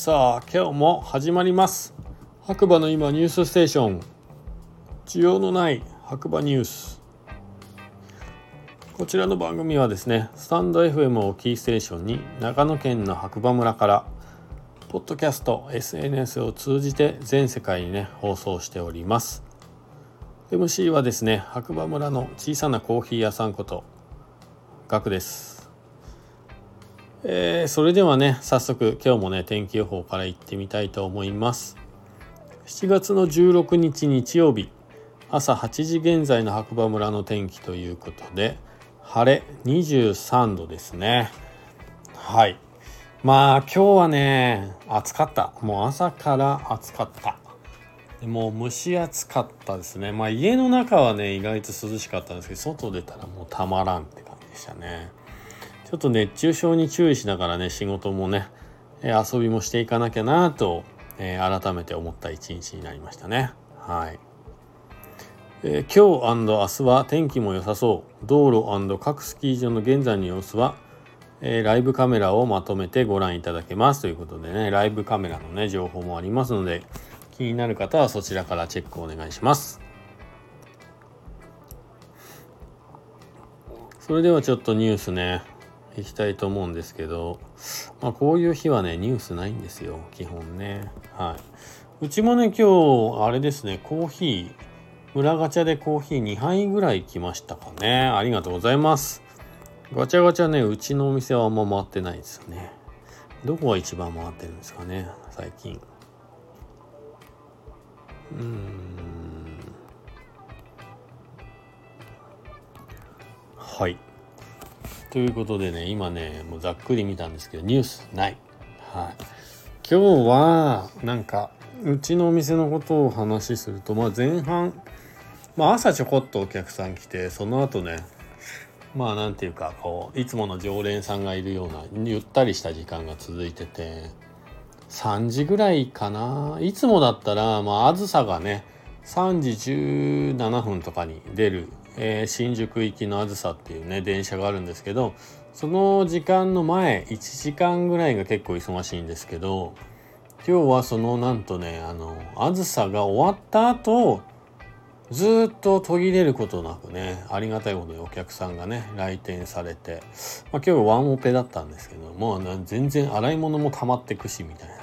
さあ今日も始まります。白馬の今ニュースステーション、需要のない白馬ニュース。こちらの番組はですね、スタンド FM をキーステーションに長野県の白馬村からポッドキャスト SNS を通じて全世界にね放送しております。 MC はですね、白馬村の小さなコーヒー屋さんことガクです。それではね、早速今日もね天気予報からいってみたいと思います。7月の16日日曜日朝8時現在の白馬村の天気ということで、晴れ23度ですね。はい、まあ今日はね暑かった。もう朝から暑かった。もう蒸し暑かったですね。まあ家の中はね意外と涼しかったんですけど、外出たらもうたまらんって感じでしたね。ちょっと熱中症に注意しながらね、仕事もね、遊びもしていかなきゃなと、改めて思った一日になりましたね。はい。今日&明日は天気も良さそう。道路&各スキー場の現在の様子は、ライブカメラをまとめてご覧いただけますということでね、ライブカメラのね、情報もありますので、気になる方はそちらからチェックをお願いします。それではちょっとニュースね、行きたいと思うんですけど、まあ、こういう日はねニュースないんですよ基本ね。はい、うちもね今日あれですね、コーヒー村ガチャでコーヒー2杯ぐらい来ましたかね。ありがとうございます。ガチャガチャね、うちのお店はあんま回ってないですよね。どこが一番回ってるんですかね最近。はい、ということでね、今ねもうざっくり見たんですけどニュースない。はい、今日はなんかうちのお店のことを話すると、まあ、前半、まあ、朝ちょこっとお客さん来て、その後ねまあなんていうかこういつもの常連さんがいるようなゆったりした時間が続いてて、3時ぐらいかな。いつもだったらまああずさがね3時17分とかに出る、新宿行きのあずさっていうね電車があるんですけど、その時間の前1時間ぐらいが結構忙しいんですけど、今日はそのなんとねあずさが終わった後ずっと途切れることなくね、ありがたいことでお客さんがね来店されて、まあ、今日ワンオペだったんですけどもう全然洗い物も溜まってくしみたいな。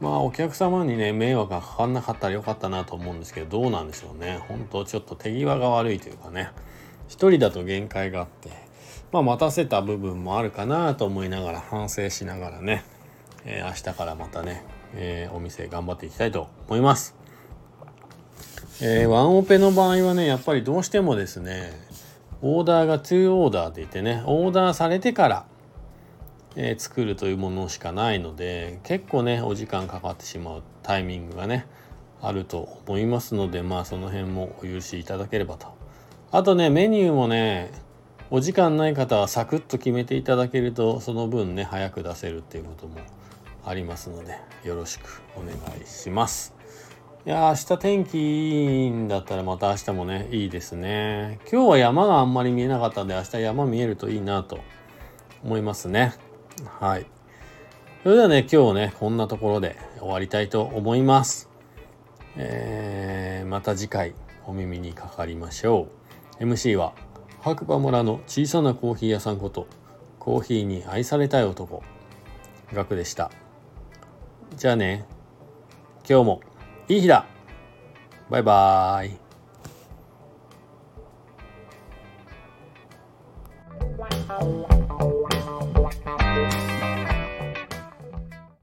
まあお客様にね迷惑がかかんなかったらよかったなと思うんですけど、どうなんでしょうね。本当ちょっと手際が悪いというかね、一人だと限界があって、まあ待たせた部分もあるかなと思いながら反省しながらね、明日からまたね、お店頑張っていきたいと思います。ワンオペの場合はねやっぱりどうしてもですね、オーダーが2オーダーでいてね、オーダーされてから作るというものしかないので、結構ねお時間かかってしまうタイミングがねあると思いますので、まあその辺もお許しいただければと。あとねメニューもねお時間ない方はサクッと決めていただけると、その分ね早く出せるっていうこともありますので、よろしくお願いします。いや明日天気いいんだったらまた明日もねいいですね。今日は山があんまり見えなかったんで、明日山見えるといいなと思いますね。はい、それではね今日ねこんなところで終わりたいと思います。また次回お耳にかかりましょう。 MC は白馬村の小さなコーヒー屋さんことコーヒーに愛されたい男ガクでした。じゃあね、今日もいい日だ。バイバーイ。